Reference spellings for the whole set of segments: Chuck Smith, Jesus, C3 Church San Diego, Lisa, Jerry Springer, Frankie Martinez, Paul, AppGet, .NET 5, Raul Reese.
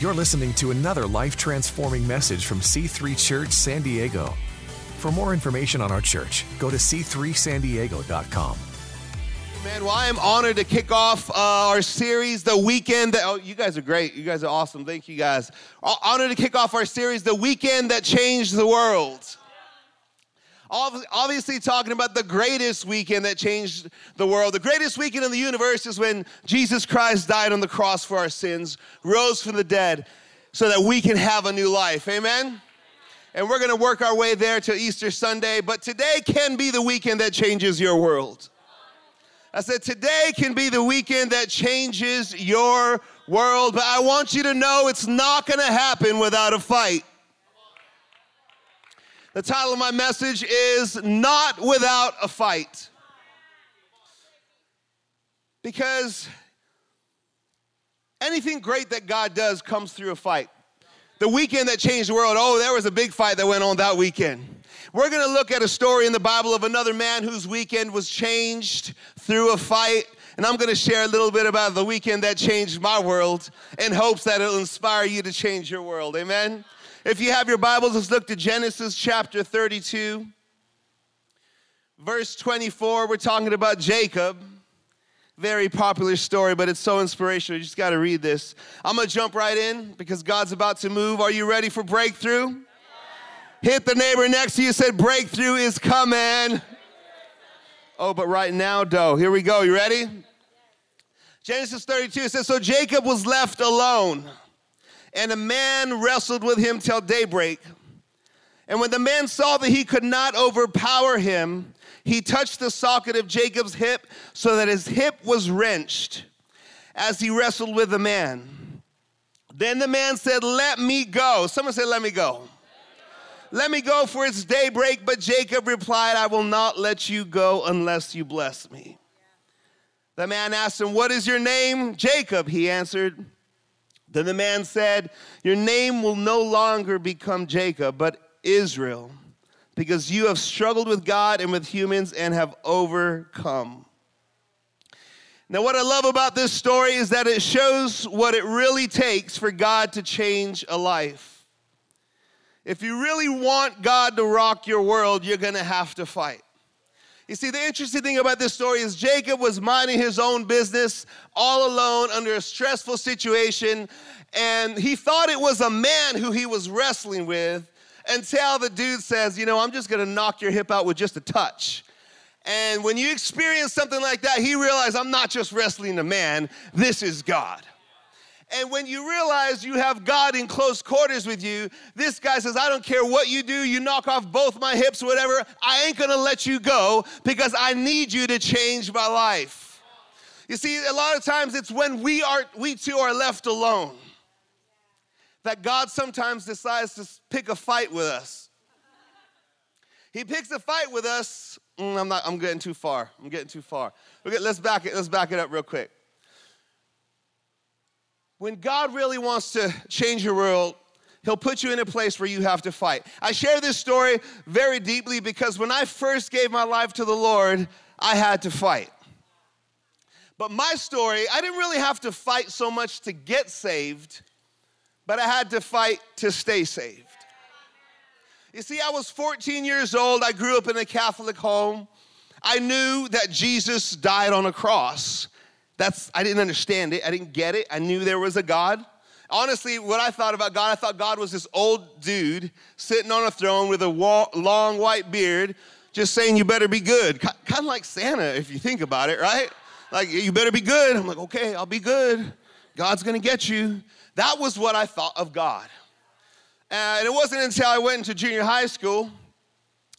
You're listening to another life-transforming message from C3 Church San Diego. For more information on our church, go to c3sandiego.com. Man, well, I am honored to kick off our series, The Weekend That... Oh, you guys are great. You guys are awesome. Thank you, guys. Honored to kick off our series, The Weekend That Changed the World. Obviously talking about the greatest weekend that changed the world. The greatest weekend in the universe is when Jesus Christ died on the cross for our sins, rose from the dead, so that we can have a new life. Amen? And we're going to work our way there till Easter Sunday, but today can be the weekend that changes your world. I said today can be the weekend that changes your world, but I want you to know it's not going to happen without a fight. The title of my message is Not Without a Fight. Because anything great that God does comes through a fight. The weekend that changed the world, oh, there was a big fight that went on that weekend. We're going to look at a story in the Bible of another man whose weekend was changed through a fight. And I'm going to share a little bit about the weekend that changed my world in hopes that it'll inspire you to change your world. Amen? If you have your Bibles, let's look to Genesis chapter 32, verse 24. We're talking about Jacob. Very popular story, but it's so inspirational. You just got to read this. I'm going to jump right in because God's about to move. Are you ready for breakthrough? Yeah. Hit the neighbor next to you. Said breakthrough is coming. Oh, but right now, though. Here we go. You ready? Genesis 32, it says, so Jacob was left alone. And a man wrestled with him till daybreak. And when the man saw that he could not overpower him, he touched the socket of Jacob's hip so that his hip was wrenched as he wrestled with the man. Then the man said, let me go. Someone said, let me go. Let me go, for it's daybreak. But Jacob replied, I will not let you go unless you bless me. The man asked him, what is your name? Jacob, he answered. Then the man said, your name will no longer become Jacob, but Israel, because you have struggled with God and with humans and have overcome. Now, what I love about this story is that it shows what it really takes for God to change a life. If you really want God to rock your world, you're going to have to fight. You see, the interesting thing about this story is Jacob was minding his own business all alone under a stressful situation, and he thought it was a man who he was wrestling with until the dude says, you know, I'm just going to knock your hip out with just a touch. And when you experience something like that, he realized, I'm not just wrestling a man, this is God. And when you realize you have God in close quarters with you, this guy says, I don't care what you do, you knock off both my hips, whatever, I ain't gonna let you go because I need you to change my life. You see, a lot of times it's when we too are left alone that God sometimes decides to pick a fight with us. He picks a fight with us. I'm getting too far. Okay, let's back it up real quick. When God really wants to change your world, he'll put you in a place where you have to fight. I share this story very deeply because when I first gave my life to the Lord, I had to fight. But my story, I didn't really have to fight so much to get saved, but I had to fight to stay saved. You see, I was 14 years old. I grew up in a Catholic home. I knew that Jesus died on a cross. I didn't understand it. I didn't get it. I knew there was a God. Honestly, what I thought about God, I thought God was this old dude sitting on a throne with a long white beard just saying, you better be good. Kind of like Santa, if you think about it, right? Like, you better be good. I'm like, okay, I'll be good. God's going to get you. That was what I thought of God. And it wasn't until I went into junior high school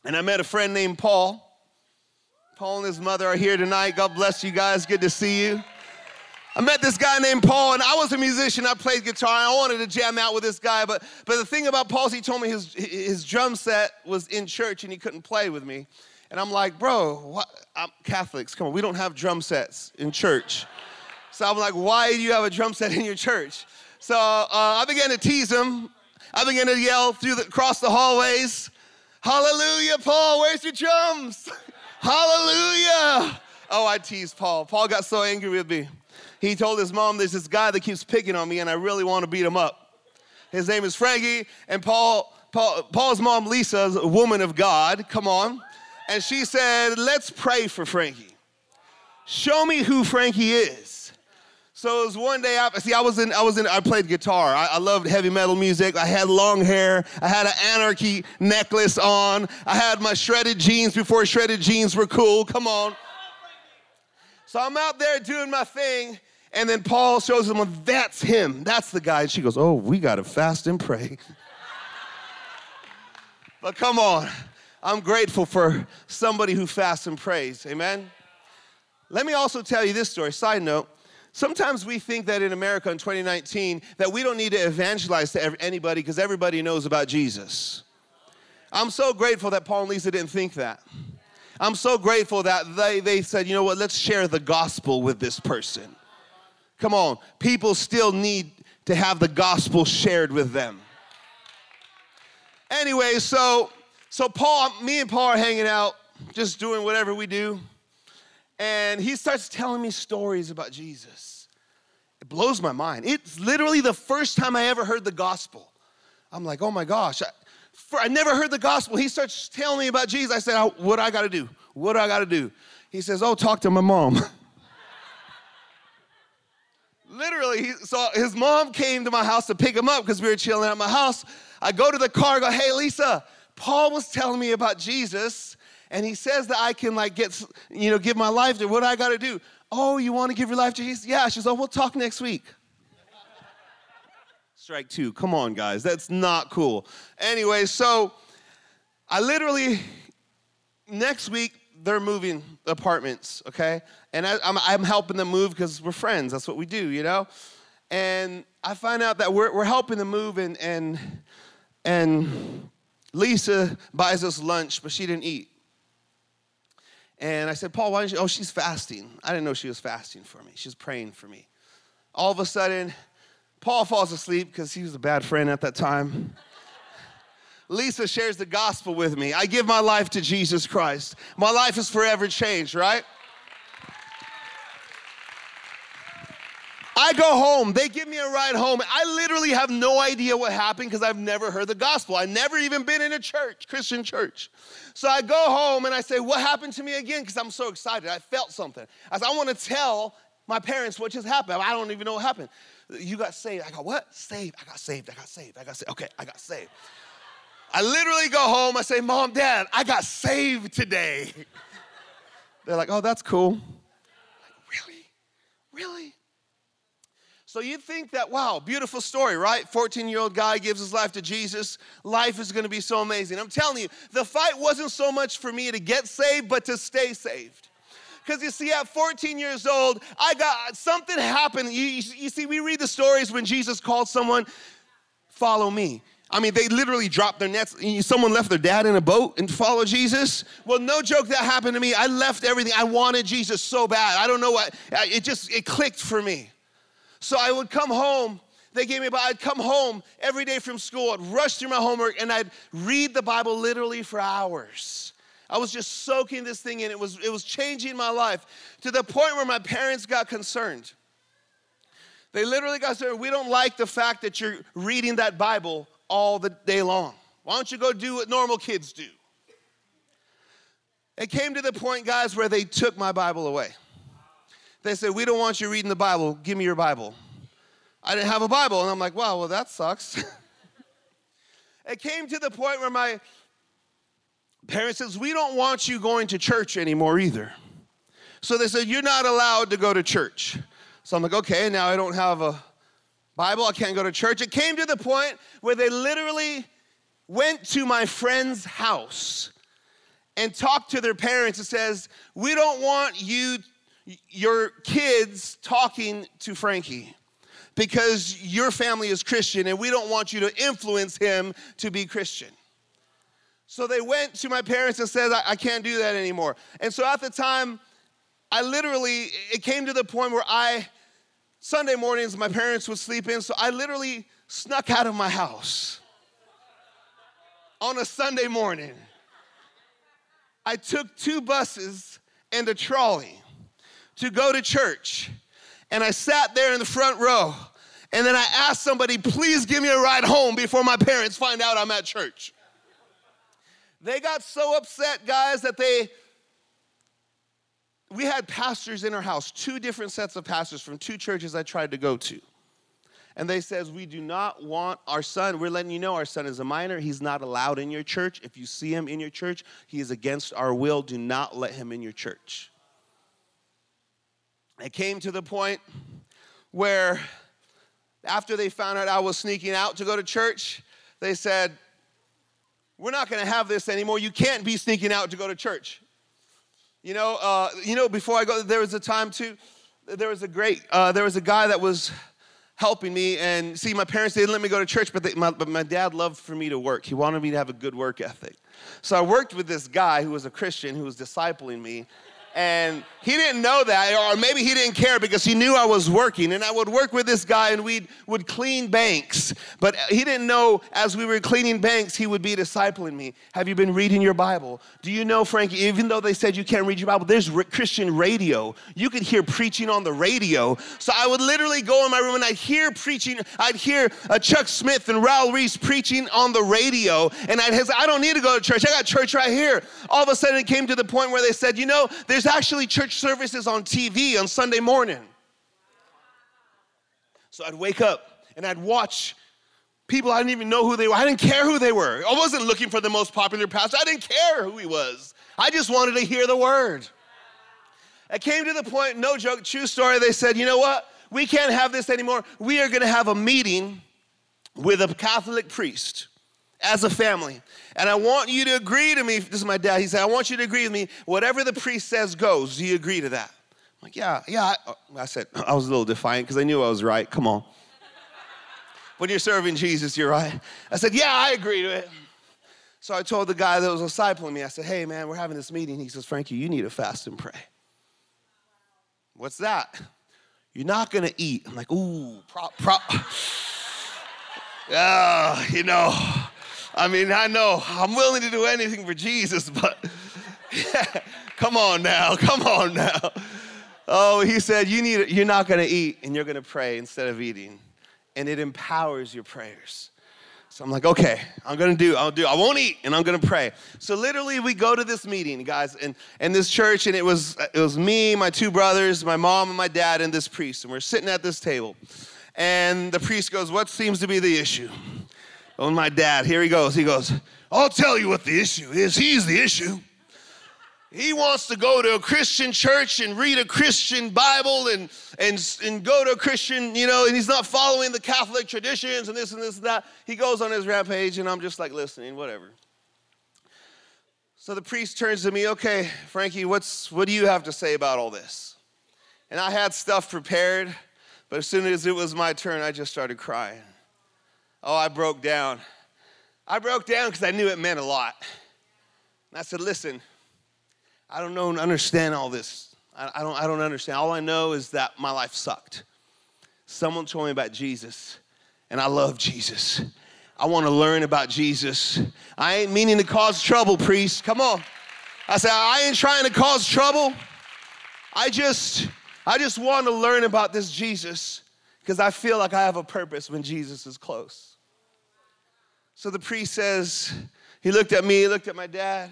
and I met a friend named Paul. Paul and his mother are here tonight. God bless you guys. Good to see you. I met this guy named Paul, and I was a musician. I played guitar. I wanted to jam out with this guy, but the thing about Paul is he told me his drum set was in church, and he couldn't play with me. And I'm like, bro, what? I'm Catholics. Come on, we don't have drum sets in church. So I'm like, why do you have a drum set in your church? So I began to tease him. I began to yell across the hallways, hallelujah, Paul, where's your drums? Hallelujah. Oh, I teased Paul. Paul got so angry with me. He told his mom, there's this guy that keeps picking on me, and I really want to beat him up. His name is Frankie, and Paul's mom, Lisa, is a woman of God. Come on. And she said, let's pray for Frankie. Show me who Frankie is. So it was one day, I played guitar. I loved heavy metal music. I had long hair. I had an Anarchy necklace on. I had my shredded jeans before shredded jeans were cool. Come on. So I'm out there doing my thing. And then Paul shows him, that's him. That's the guy. And she goes, oh, we got to fast and pray. But come on. I'm grateful for somebody who fasts and prays. Amen? Let me also tell you this story. Side note, sometimes we think that in America in 2019 that we don't need to evangelize to anybody because everybody knows about Jesus. I'm so grateful that Paul and Lisa didn't think that. I'm so grateful that they said, you know what, let's share the gospel with this person. Come on. People still need to have the gospel shared with them. Anyway, so Paul, me and Paul are hanging out, just doing whatever we do. And he starts telling me stories about Jesus. It blows my mind. It's literally the first time I ever heard the gospel. I'm like, oh my gosh, I never heard the gospel. He starts telling me about Jesus. I said, oh, what do I got to do? What do I got to do? He says, oh, talk to my mom. Literally, so his mom came to my house to pick him up because we were chilling at my house. I go to the car, I go, hey, Lisa, Paul was telling me about Jesus, and he says that I can, like, give my life to. What do I got to do? Oh, you want to give your life to Jesus? Yeah. She's like, we'll talk next week. Strike two. Come on, guys. That's not cool. Anyway, so I literally, next week, they're moving apartments, okay? And I'm helping them move because we're friends. That's what we do, you know? And I find out that we're helping them move, and Lisa buys us lunch, but she didn't eat. And I said, Paul, why didn't you? Oh, she's fasting. I didn't know she was fasting for me. She was praying for me. All of a sudden, Paul falls asleep because he was a bad friend at that time. Lisa shares the gospel with me. I give my life to Jesus Christ. My life is forever changed, right? I go home. They give me a ride home. I literally have no idea what happened because I've never heard the gospel. I've never even been in a church, Christian church. So I go home and I say, what happened to me again? Because I'm so excited. I felt something. I said, I want to tell my parents what just happened. I don't even know what happened. You got saved. I got what? Saved. I got saved. I got saved. I got saved. Okay, I got saved. I literally go home. I say, Mom, Dad, I got saved today. They're like, oh, that's cool. I'm like, really? Really? So you'd think that, wow, beautiful story, right? 14-year-old guy gives his life to Jesus. Life is going to be so amazing. I'm telling you, the fight wasn't so much for me to get saved, but to stay saved. Because you see, at 14 years old, I got something happened. You see, we read the stories when Jesus called someone, follow me. I mean, they literally dropped their nets. Someone left their dad in a boat and followed Jesus. Well, no joke, that happened to me. I left everything. I wanted Jesus so bad. I don't know why. It clicked for me. So I would come home. They gave me a Bible. I'd come home every day from school. I'd rush through my homework, and I'd read the Bible literally for hours. I was just soaking this thing in. It was changing my life to the point where my parents got concerned. They literally got concerned. We don't like the fact that you're reading that Bible all the day long. Why don't you go do what normal kids do? It came to the point, guys, where they took my Bible away. They said, we don't want you reading the Bible. Give me your Bible. I didn't have a Bible. And I'm like, wow, well, that sucks. It came to the point where my parents said, we don't want you going to church anymore either. So they said, you're not allowed to go to church. So I'm like, okay, now I don't have a Bible. I can't go to church. It came to the point where they literally went to my friend's house and talked to their parents. It says, we don't want you your kids talking to Frankie because your family is Christian and we don't want you to influence him to be Christian. So they went to my parents and said, I can't do that anymore. And so at the time, it came to the point where Sunday mornings, my parents would sleep in, so I literally snuck out of my house on a Sunday morning. I took 2 buses and a trolley to go to church, and I sat there in the front row, and then I ask somebody, please give me a ride home before my parents find out I'm at church. They got so upset, guys, that we had pastors in our house, two different sets of pastors from two churches I tried to go to. And they says, we do not want our son, we're letting you know our son is a minor, he's not allowed in your church. If you see him in your church, he is against our will. Do not let him in your church. It came to the point where after they found out I was sneaking out to go to church, they said, we're not going to have this anymore. You can't be sneaking out to go to church. You know, before I go, there was a time too, there was a guy that was helping me, and see, my parents didn't let me go to church, but my dad loved for me to work. He wanted me to have a good work ethic. So I worked with this guy who was a Christian who was discipling me, and he didn't know that, or maybe he didn't care because he knew I was working, and I would work with this guy, and we would clean banks, but he didn't know as we were cleaning banks, he would be discipling me. Have you been reading your Bible? Do you know, Frankie, even though they said you can't read your Bible, there's Christian radio. You could hear preaching on the radio. So I would literally go in my room, and I'd hear preaching. I'd hear Chuck Smith and Raul Reese preaching on the radio, and I'd say, I don't need to go to church. I got church right here. All of a sudden, it came to the point where they said, you know, there's actually church services on TV on Sunday morning. So I'd wake up and I'd watch people I didn't even know who they were. I didn't care who they were. I wasn't looking for the most popular pastor. I didn't care who he was. I just wanted to hear the word. I came to the point, no joke, true story, they said, you know what? We can't have this anymore. We are going to have a meeting with a Catholic priest as a family. And I want you to agree to me. This is my dad. He said, I want you to agree with me. Whatever the priest says goes. Do you agree to that? I'm like, yeah. I said, I was a little defiant because I knew I was right. Come on. When you're serving Jesus, you're right. I said, yeah, I agree to it. So I told the guy that was discipling me, I said, hey, man, we're having this meeting. He says, Frankie, you need to fast and pray. What's that? You're not going to eat. I'm like, ooh, prop. You know. I mean, I know I'm willing to do anything for Jesus, but yeah, come on now. Oh, he said, you're not going to eat and you're going to pray instead of eating. And it empowers your prayers. So I'm like, okay, I won't eat and I'm going to pray. So literally we go to this meeting, guys, and this church, and it was me, my two brothers, my mom and my dad, and this priest. And we're sitting at this table. And the priest goes, what seems to be the issue? Oh, my dad, here he goes. He goes, I'll tell you what the issue is. He's the issue. He wants to go to a Christian church and read a Christian Bible and go to a Christian, you know, and he's not following the Catholic traditions and this and this and that. He goes on his rampage, and I'm just like listening, whatever. So the priest turns to me, okay, Frankie, what do you have to say about all this? And I had stuff prepared, but as soon as it was my turn, I just started crying. Oh, I broke down. I broke down because I knew it meant a lot. And I said, listen, I don't know and understand all this. I don't understand. All I know is that my life sucked. Someone told me about Jesus, and I love Jesus. I want to learn about Jesus. I ain't meaning to cause trouble, priest. Come on. I said, I ain't trying to cause trouble. I just want to learn about this Jesus, because I feel like I have a purpose when Jesus is close. So the priest says, he looked at me, he looked at my dad.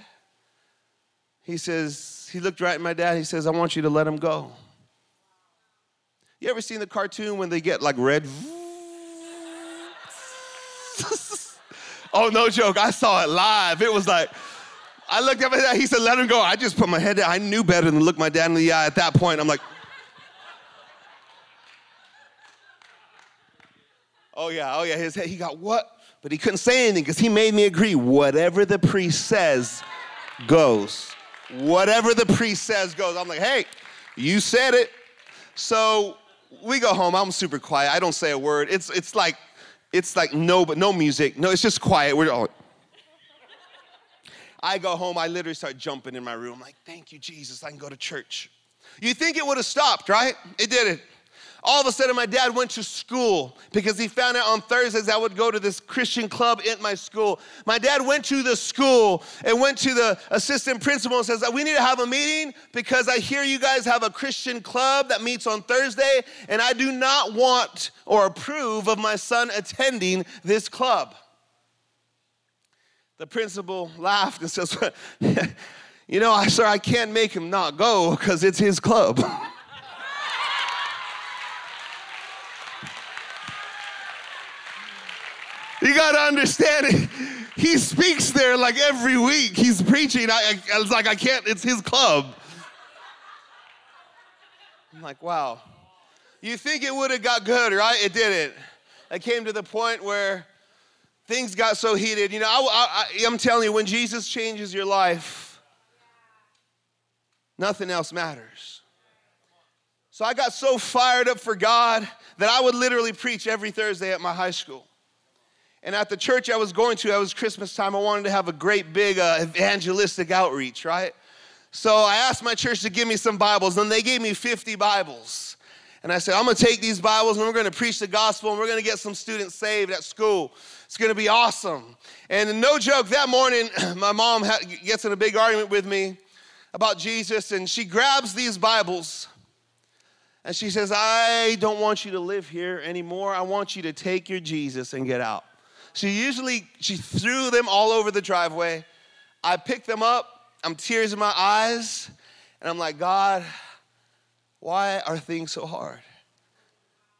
He says, he looked right at my dad, he says, I want you to let him go. You ever seen the cartoon when they get like red? Oh, no joke, I saw it live. It was like, I looked at my dad, he said, let him go. I just put my head down. I knew better than look my dad in the eye at that point. I'm like, oh yeah, his head, he got what? But he couldn't say anything because he made me agree. Whatever the priest says goes. Whatever the priest says goes. I'm like, hey, you said it. So we go home. I'm super quiet. I don't say a word. It's like no music. No, it's just quiet. We're all. I go home. I literally start jumping in my room. I'm like, thank you, Jesus. I can go to church. You think it would have stopped, right? It didn't. All of a sudden, my dad went to school because he found out on Thursdays I would go to this Christian club at my school. My dad went to the school and went to the assistant principal and says, we need to have a meeting because I hear you guys have a Christian club that meets on Thursday, and I do not want or approve of my son attending this club. The principal laughed and says, you know, sir, I can't make him not go because it's his club. You got to understand it. He speaks there like every week. He's preaching. It's like, I can't, it's his club. I'm like, wow. You think it would have got good, right? It didn't. I came to the point where things got so heated. You know, I'm telling you, when Jesus changes your life, nothing else matters. So I got so fired up for God that I would literally preach every Thursday at my high school. And at the church I was going to, it was Christmas time, I wanted to have a great big evangelistic outreach, right? So I asked my church to give me some Bibles, and they gave me 50 Bibles. And I said, I'm going to take these Bibles, and we're going to preach the gospel, and we're going to get some students saved at school. It's going to be awesome. And no joke, that morning, my mom gets in a big argument with me about Jesus, and she grabs these Bibles, and she says, I don't want you to live here anymore. I want you to take your Jesus and get out. She threw them all over the driveway. I picked them up. I'm tears in my eyes. And I'm like, God, why are things so hard?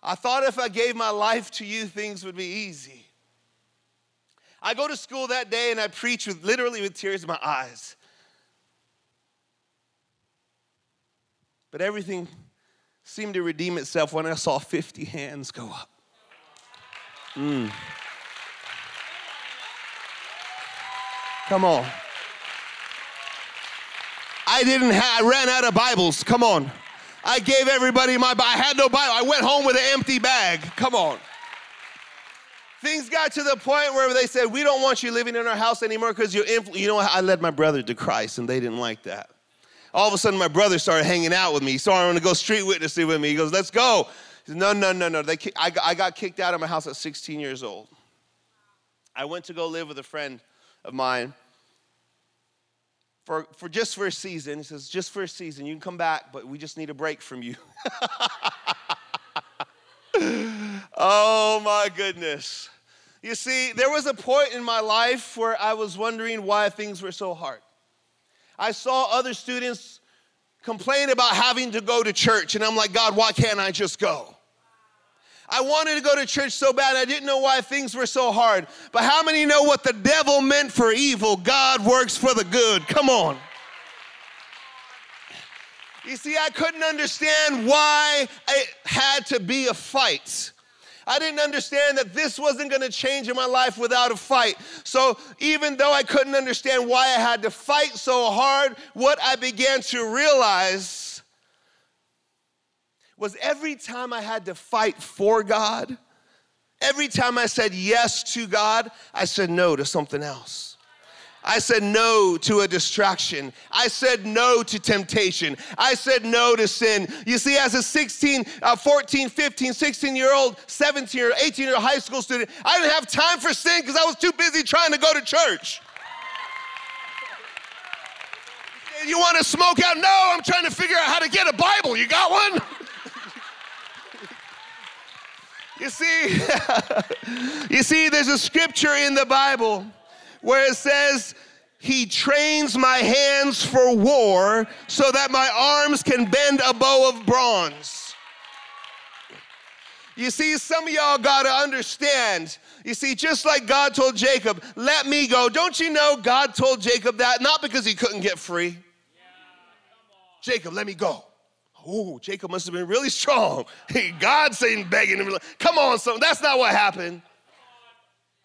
I thought if I gave my life to you, things would be easy. I go to school that day and I preach literally with tears in my eyes. But everything seemed to redeem itself when I saw 50 hands go up. Come on. I ran out of Bibles. Come on. I gave everybody my Bible. I had no Bible. I went home with an empty bag. Come on. Things got to the point where they said, we don't want you living in our house anymore because you know, I led my brother to Christ, and they didn't like that. All of a sudden, my brother started hanging out with me. He started to go street witnessing with me. He goes, let's go. He said, no. I got kicked out of my house at 16 years old. I went to go live with a friend of mine for just a season. He says, just for a season. You can come back, but we just need a break from you. Oh, my goodness. You see, there was a point in my life where I was wondering why things were so hard. I saw other students complain about having to go to church, and I'm like, God, why can't I just go? I wanted to go to church so bad, I didn't know why things were so hard. But how many know what the devil meant for evil, God works for the good? Come on. You see, I couldn't understand why it had to be a fight. I didn't understand that this wasn't going to change in my life without a fight. So even though I couldn't understand why I had to fight so hard, what I began to realize was every time I had to fight for God, every time I said yes to God, I said no to something else. I said no to a distraction. I said no to temptation. I said no to sin. You see, as a 14, 15, 16-year-old, 17 or 18-year-old high school student, I didn't have time for sin because I was too busy trying to go to church. You want to smoke out? No, I'm trying to figure out how to get a Bible. You got one? You see, there's a scripture in the Bible where it says, he trains my hands for war so that my arms can bend a bow of bronze. You see, some of y'all got to understand. You see, just like God told Jacob, let me go. Don't you know God told Jacob that? Not because he couldn't get free. Yeah, come on. Jacob, let me go. Oh, Jacob must have been really strong. God saying, begging him, come on, son. That's not what happened.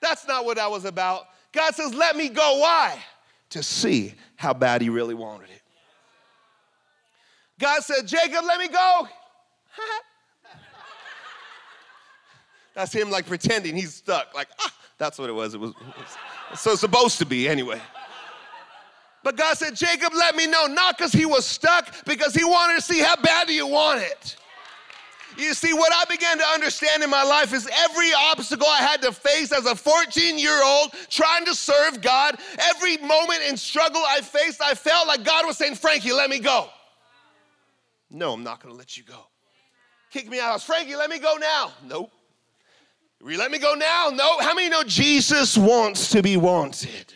That's not what I was about. God says, let me go. Why? To see how bad he really wanted it. God said, Jacob, let me go. That's him like pretending he's stuck. Like, ah, that's what it was. So it's supposed to be anyway. But God said, Jacob, let me know. Not because he was stuck, because he wanted to see how bad do you want it. You see, what I began to understand in my life is every obstacle I had to face as a 14-year-old trying to serve God, every moment in struggle I faced, I felt like God was saying, Frankie, let me go. No, I'm not going to let you go. Kick me out. Frankie, let me go now. Nope. You let me go now? No. How many know Jesus wants to be wanted?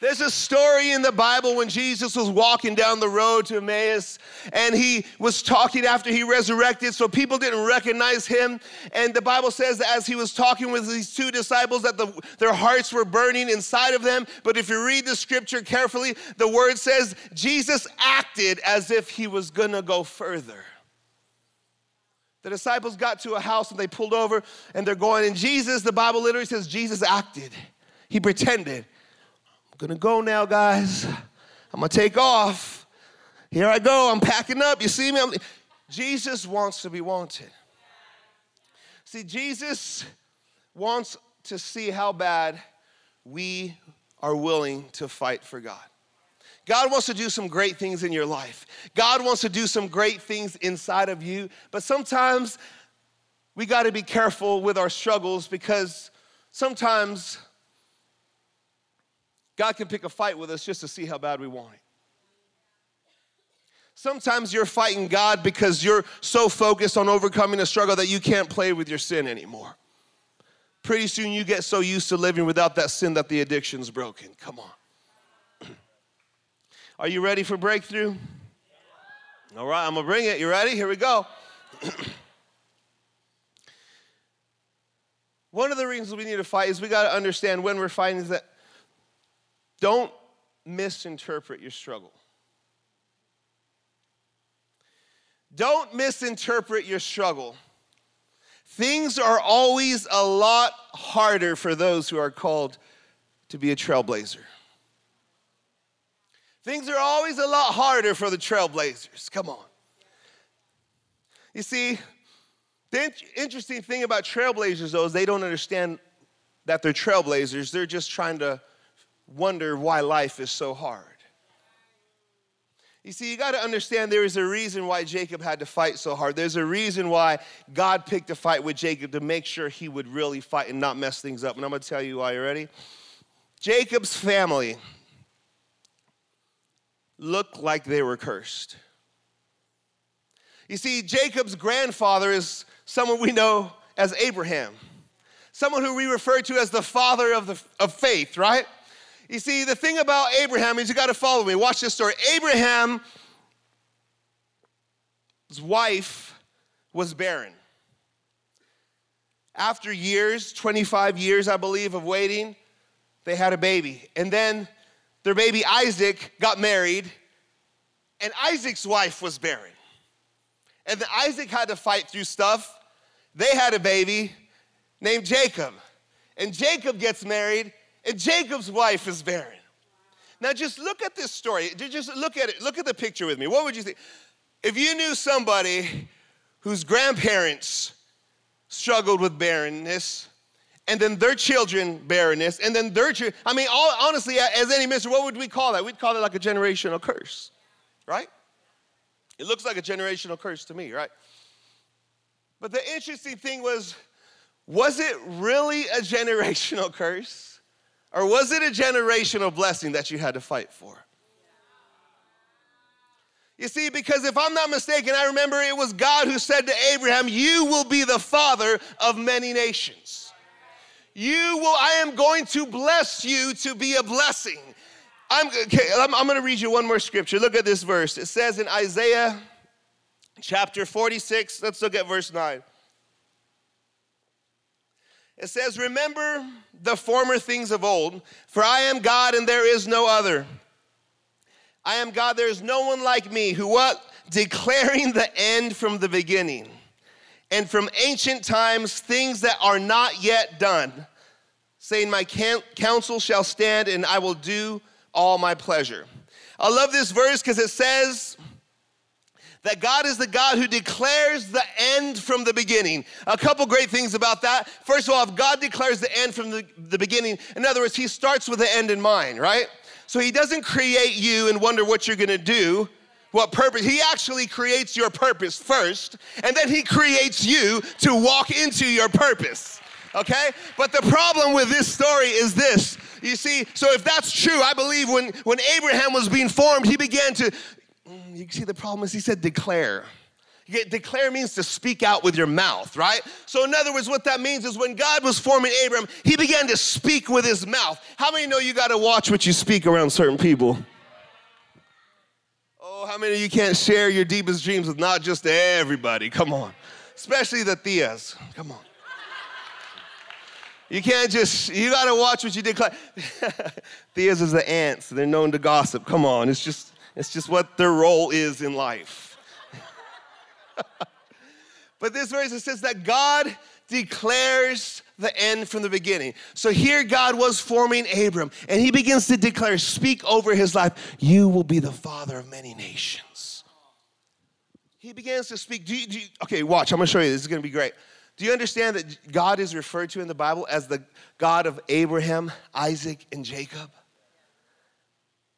There's a story in the Bible when Jesus was walking down the road to Emmaus, and he was talking after he resurrected, so people didn't recognize him. And the Bible says that as he was talking with these two disciples that their hearts were burning inside of them. But if you read the scripture carefully, the word says Jesus acted as if he was going to go further. The disciples got to a house, and they pulled over, and they're going. And Jesus, the Bible literally says Jesus acted. He pretended. Gonna go now, guys. I'm gonna take off. Here I go. I'm packing up. You see me? Jesus wants to be wanted. See, Jesus wants to see how bad we are willing to fight for God. God wants to do some great things in your life. God wants to do some great things inside of you. But sometimes we gotta be careful with our struggles, because sometimes God can pick a fight with us just to see how bad we want it. Sometimes you're fighting God because you're so focused on overcoming a struggle that you can't play with your sin anymore. Pretty soon you get so used to living without that sin that the addiction's broken. Come on. Are you ready for breakthrough? All right, I'm going to bring it. You ready? Here we go. One of the reasons we need to fight is we got to understand when we're fighting is that don't misinterpret your struggle. Don't misinterpret your struggle. Things are always a lot harder for those who are called to be a trailblazer. Things are always a lot harder for the trailblazers. Come on. You see, the interesting thing about trailblazers, though, is they don't understand that they're trailblazers. They're just trying to wonder why life is so hard. You see, you got to understand there is a reason why Jacob had to fight so hard. There's a reason why God picked a fight with Jacob to make sure he would really fight and not mess things up. And I'm going to tell you why. You ready? Jacob's family looked like they were cursed. You see, Jacob's grandfather is someone we know as Abraham, someone who we refer to as the father of faith, right? You see, the thing about Abraham is you got to follow me. Watch this story. Abraham's wife was barren. After years, 25 years, I believe, of waiting, they had a baby. And then their baby Isaac got married, and Isaac's wife was barren. And then Isaac had to fight through stuff. They had a baby named Jacob. And Jacob gets married, and Jacob's wife is barren. Now just look at this story. Just look at it. Look at the picture with me. What would you think? If you knew somebody whose grandparents struggled with barrenness, and then their children barrenness, and then their children, I mean, honestly, as any minister, what would we call that? We'd call it like a generational curse, right? It looks like a generational curse to me, right? But the interesting thing was it really a generational curse? Or was it a generational blessing that you had to fight for? You see, because if I'm not mistaken, I remember it was God who said to Abraham, you will be the father of many nations. I am going to bless you to be a blessing. I'm going to read you one more scripture. Look at this verse. It says in Isaiah chapter 46, let's look at verse 9. It says, remember the former things of old, for I am God and there is no other. I am God, there is no one like me, who what? Declaring the end from the beginning, and from ancient times things that are not yet done, saying my counsel shall stand and I will do all my pleasure. I love this verse because it says that God is the God who declares the end from the beginning. A couple great things about that. First of all, if God declares the end from the beginning, in other words, he starts with the end in mind, right? So he doesn't create you and wonder what you're going to do. what purpose. He actually creates your purpose first, and then he creates you to walk into your purpose, okay? But the problem with this story is this. You see, so if that's true, I believe when Abraham was being formed, he began to, you see the problem is he said declare. Declare means to speak out with your mouth, right? So in other words, what that means is when God was forming Abram, he began to speak with his mouth. How many know you gotta watch what you speak around certain people? Oh, how many of you can't share your deepest dreams with not just everybody? Come on, especially the Theas, come on. You can't just, you gotta watch what you declare. Theas is the ants, they're known to gossip, come on. It's just what their role is in life. But this verse, it says that God declares the end from the beginning. So here God was forming Abram, and he begins to declare, speak over his life, you will be the father of many nations. He begins to speak. Okay, watch, I'm gonna show you, this is gonna be great. Do you understand that God is referred to in the Bible as the God of Abraham, Isaac, and Jacob?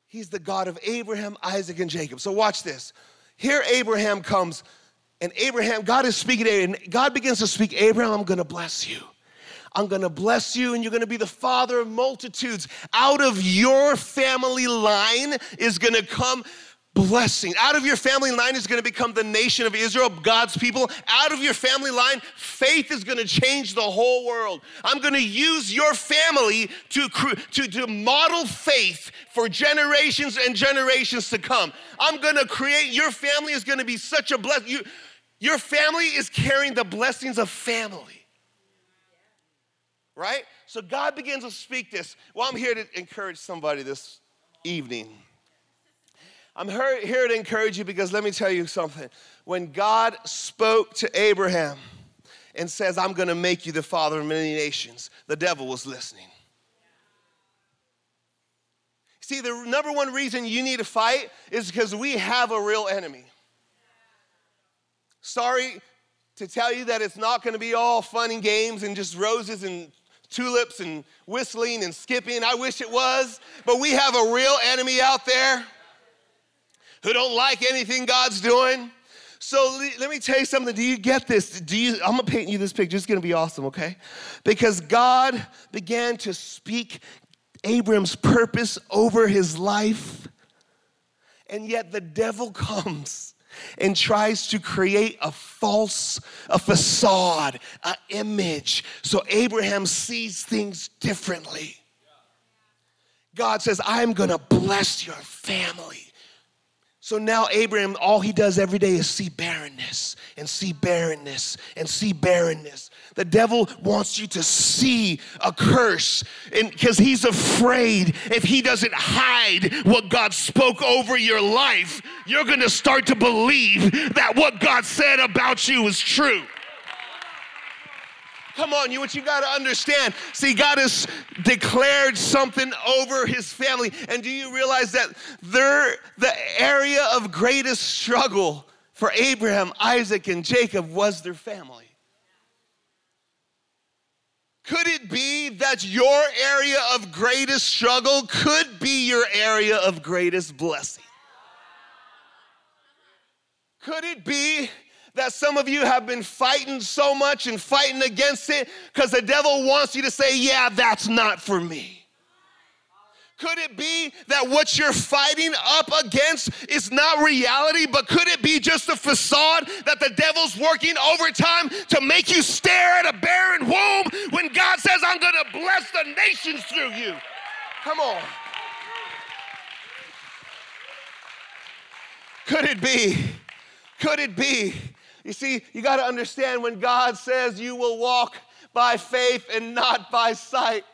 He's the God of Abraham, Isaac, and Jacob. So watch this. Here Abraham comes, and Abraham, God is speaking to Abraham, and God begins to speak, Abraham, I'm gonna bless you. I'm gonna bless you, and you're gonna be the father of multitudes. Out of your family line is gonna come blessing. Out of your family line is gonna become the nation of Israel, God's people. Out of your family line, faith is gonna change the whole world. I'm gonna use your family to model faith for generations and generations to come. I'm gonna create, your family is gonna be such a blessing. Your family is carrying the blessings of family, right? So God begins to speak this. Well, I'm here to encourage somebody this evening. I'm here to encourage you because let me tell you something. When God spoke to Abraham and says, I'm gonna make you the father of many nations, the devil was listening. See, the number one reason you need to fight is because we have a real enemy. Sorry to tell you that it's not gonna be all fun and games and just roses and tulips and whistling and skipping. I wish it was, but we have a real enemy out there who don't like anything God's doing. So let me tell you something, do you get this? I'm gonna paint you this picture, it's gonna be awesome, okay? Because God began to speak Abram's purpose over his life, and yet the devil comes and tries to create a facade, an image, so Abraham sees things differently. God says, I'm gonna bless your family. So now Abraham, all he does every day is see barrenness and see barrenness and see barrenness. The devil wants you to see a curse because he's afraid if he doesn't hide what God spoke over your life, you're gonna start to believe that what God said about you is true. Come on, what you gotta understand. See, God has declared something over his family. And do you realize that the area of greatest struggle for Abraham, Isaac, and Jacob was their family? Could it be that your area of greatest struggle could be your area of greatest blessing? Could it be that some of you have been fighting so much and fighting against it because the devil wants you to say, yeah, that's not for me? Could it be that what you're fighting up against is not reality, but could it be just a facade that the devil's working overtime to make you stare at a barren womb when God says, I'm gonna bless the nations through you? Come on. Could it be? You see, you gotta understand when God says you will walk by faith and not by sight.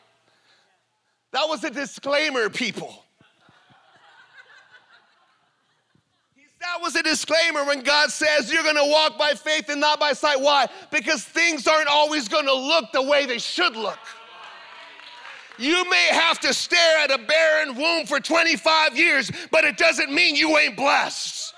That was a disclaimer, people. That was a disclaimer when God says you're gonna walk by faith and not by sight. Why? Because things aren't always gonna look the way they should look. You may have to stare at a barren womb for 25 years, but it doesn't mean you ain't blessed.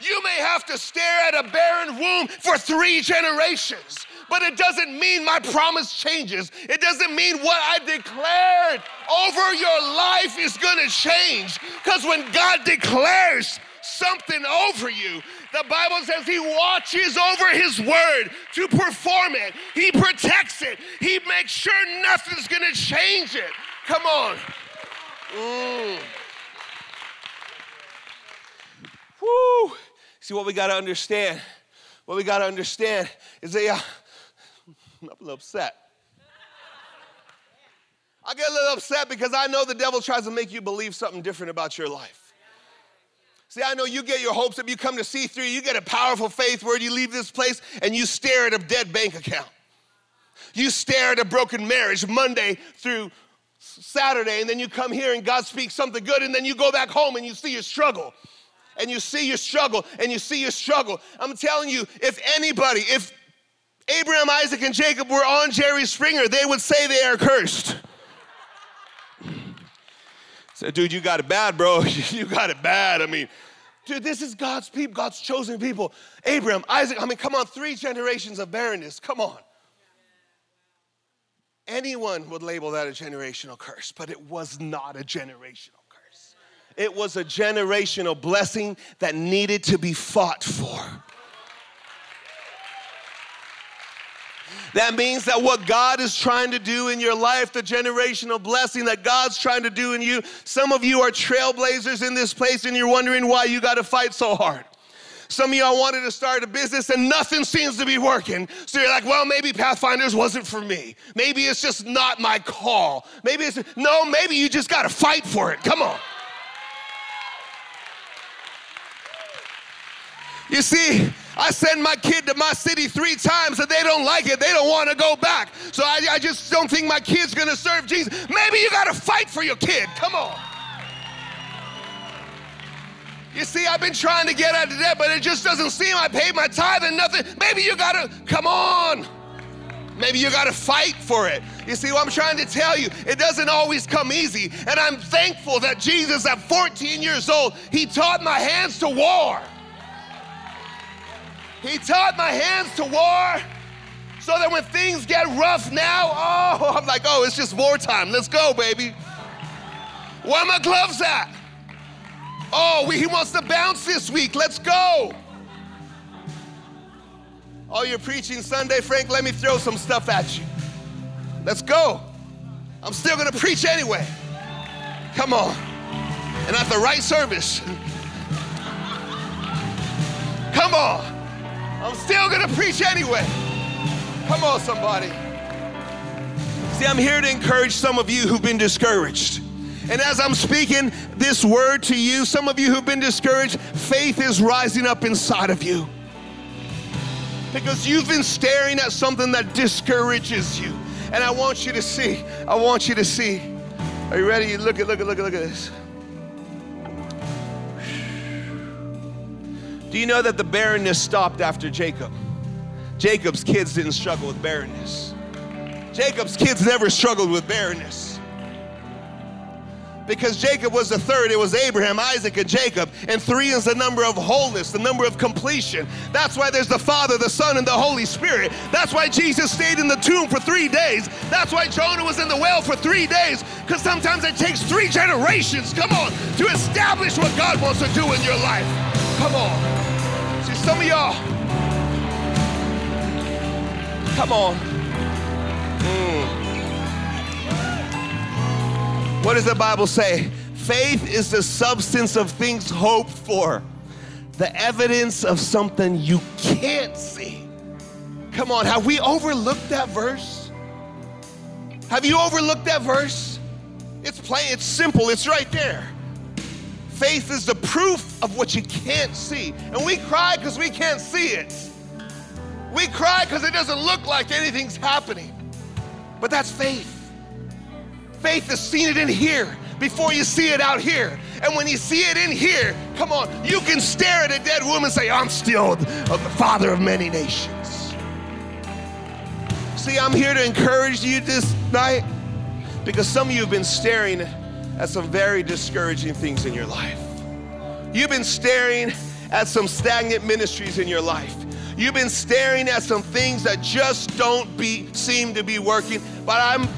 You may have to stare at a barren womb for 3 generations, but it doesn't mean my promise changes. It doesn't mean what I declared over your life is gonna change, because when God declares something over you, the Bible says he watches over his word to perform it. He protects it. He makes sure nothing's gonna change it. Come on. Woo. See, what we gotta understand, is that I'm a little upset. I get a little upset because I know the devil tries to make you believe something different about your life. See, I know you get your hopes up. You come to C3, you get a powerful faith word, you leave this place, and you stare at a dead bank account. You stare at a broken marriage Monday through Saturday, and then you come here and God speaks something good, and then you go back home and you see your struggle. I'm telling you, if anybody, if Abraham, Isaac, and Jacob were on Jerry Springer, they would say they are cursed. So, dude, you got it bad, bro. You got it bad. I mean, dude, this is God's people, God's chosen people. Abraham, Isaac, I mean, come on, 3 generations of barrenness. Come on. Anyone would label that a generational curse, but it was not a generational curse. It was a generational blessing that needed to be fought for. That means that what God is trying to do in your life, the generational blessing that God's trying to do in you, some of you are trailblazers in this place and you're wondering why you gotta fight so hard. Some of y'all wanted to start a business and nothing seems to be working. So you're like, well, maybe Pathfinders wasn't for me. Maybe it's just not my call. Maybe you just gotta fight for it, come on. You see, I send my kid to my city 3 times and they don't like it. They don't want to go back. So I just don't think my kid's going to serve Jesus. Maybe you got to fight for your kid. Come on. You see, I've been trying to get out of debt, but it just doesn't seem. I paid my tithe and nothing. Maybe you got to, come on. Maybe you got to fight for it. You see what I'm trying to tell you? It doesn't always come easy. And I'm thankful that Jesus at 14 years old, he taught my hands to war. He taught my hands to war so that when things get rough now, oh, I'm like, oh, it's just wartime. Let's go, baby. Where are my gloves at? Oh, he wants to bounce this week. Let's go. Oh, you're preaching Sunday, Frank. Let me throw some stuff at you. Let's go. I'm still going to preach anyway. Come on. And at the right service. Come on. I'm still gonna preach anyway. Come on, somebody. See, I'm here to encourage some of you who've been discouraged. And as I'm speaking this word to you, some of you who've been discouraged, faith is rising up inside of you. Because you've been staring at something that discourages you. And I want you to see, Are you ready? Look at this. Do you know that the barrenness stopped after Jacob? Jacob's kids didn't struggle with barrenness. Jacob's kids never struggled with barrenness. Because Jacob was the third, it was Abraham, Isaac, and Jacob. And 3 is the number of wholeness, the number of completion. That's why there's the Father, the Son, and the Holy Spirit. That's why Jesus stayed in the tomb for 3 days. That's why Jonah was in the well for 3 days. Because sometimes it takes 3 generations, come on, to establish what God wants to do in your life. Come on. See, some of y'all. Come on. What does the Bible say? Faith is the substance of things hoped for, the evidence of something you can't see. Come on, have we overlooked that verse? Have you overlooked that verse? It's plain, it's simple, it's right there. Faith is the proof of what you can't see. And we cry because we can't see it. We cry because it doesn't look like anything's happening. But that's faith. Faith is seen it in here before you see it out here. And when you see it in here, come on, you can stare at a dead woman and say, I'm still the father of many nations. See, I'm here to encourage you this night because some of you have been staring at some very discouraging things in your life. You've been staring at some stagnant ministries in your life. You've been staring at some things that just don't seem to be working. But I'm,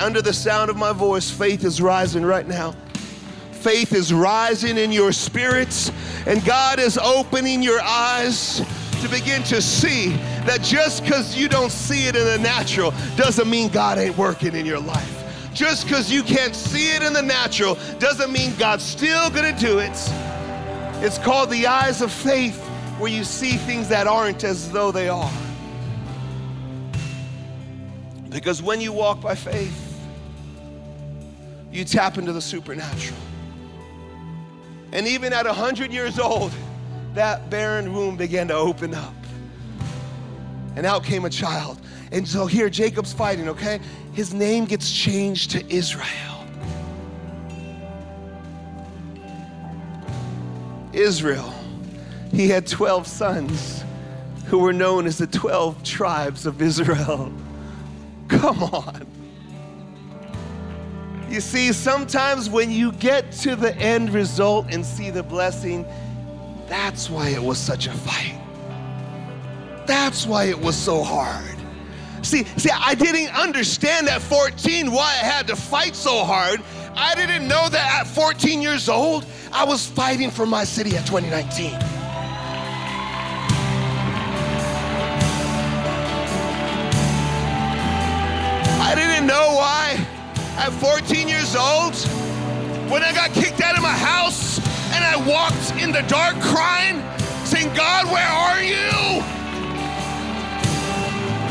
under the sound of my voice, faith is rising right now. Faith is rising in your spirits, and God is opening your eyes to begin to see that just because you don't see it in the natural doesn't mean God ain't working in your life. Just because you can't see it in the natural doesn't mean God's still gonna do it. It's called the eyes of faith, where you see things that aren't as though they are. Because when you walk by faith, you tap into the supernatural. And even at 100 years old, that barren womb began to open up. And out came a child. And so here, Jacob's fighting, okay? His name gets changed to Israel. Israel. He had 12 sons who were known as the 12 tribes of Israel. Come on. You see, sometimes when you get to the end result and see the blessing, that's why it was such a fight. That's why it was so hard. See, I didn't understand at 14 why I had to fight so hard. I didn't know that at 14 years old, I was fighting for my city at 2019. I didn't know why at 14 years old, when I got kicked out of my house and I walked in the dark crying, saying, God, where are you?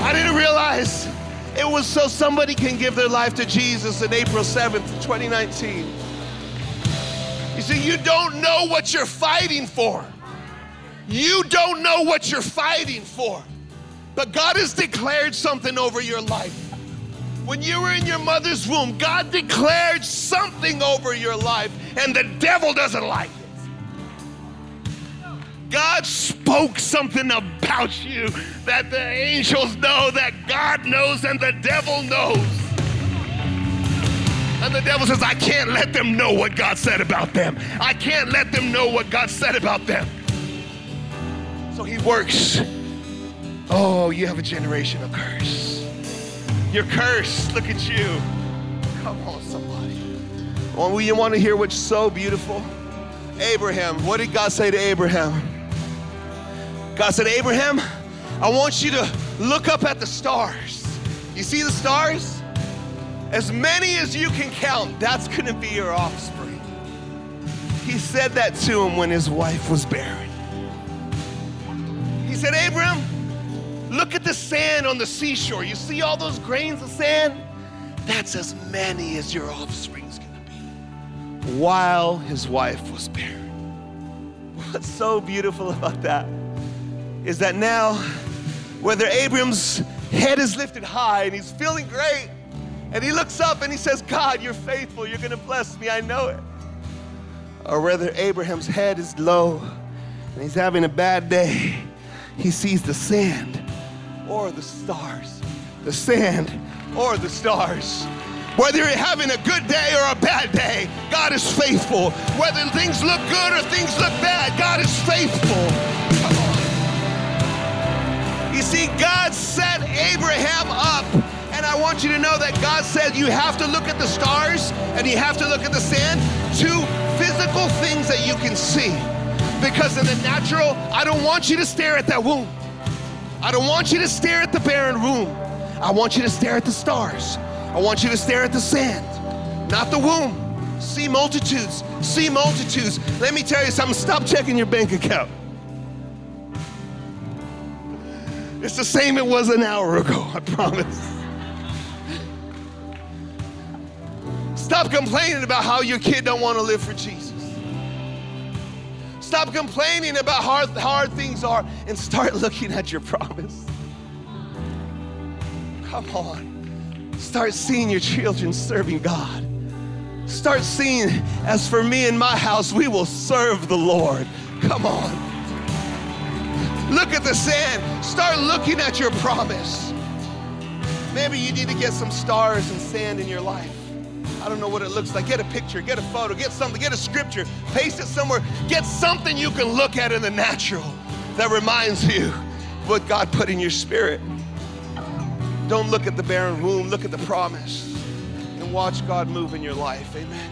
I didn't realize it was so somebody can give their life to Jesus on April 7th, 2019. You see, you don't know what you're fighting for. You don't know what you're fighting for. But God has declared something over your life. When you were in your mother's womb, God declared something over your life, and the devil doesn't like it. God spoke something about you that the angels know, that God knows, and the devil knows. And the devil says, I can't let them know what God said about them. I can't let them know what God said about them. So he works. Oh, you have a generational curse. You're cursed. Look at you. Come on, somebody. Well, you want to hear what's so beautiful? Abraham. What did God say to Abraham? God said, Abraham, I want you to look up at the stars. You see the stars? As many as you can count, that's going to be your offspring. He said that to him when his wife was barren. He said, Abraham, look at the sand on the seashore. You see all those grains of sand? That's as many as your offspring's gonna be. While his wife was barren. What's so beautiful about that is that now, whether Abram's head is lifted high and he's feeling great, and he looks up and he says, God, you're faithful, you're gonna bless me, I know it. Or whether Abraham's head is low and he's having a bad day, he sees the sand. Or the stars, the sand, or the stars. Whether you're having a good day or a bad day, God is faithful. Whether things look good or things look bad, God is faithful. Come on. You see, God set Abraham up, and I want you to know that God said you have to look at the stars and you have to look at the sand, two physical things that you can see. Because in the natural, I don't want you to stare at that womb. I don't want you to stare at the barren womb. I want you to stare at the stars. I want you to stare at the sand, not the womb. See multitudes, see multitudes. Let me tell you something, stop checking your bank account. It's the same it was an hour ago, I promise. Stop complaining about how your kid don't want to live for Jesus. Stop complaining about how hard things are and start looking at your promise. Come on. Start seeing your children serving God. Start seeing, as for me and my house, we will serve the Lord. Come on. Look at the sand. Start looking at your promise. Maybe you need to get some stars and sand in your life. I don't know what it looks like. Get a picture, get a photo, get something, get a scripture, paste it somewhere. Get something you can look at in the natural that reminds you what God put in your spirit. Don't look at the barren womb, look at the promise and watch God move in your life, amen.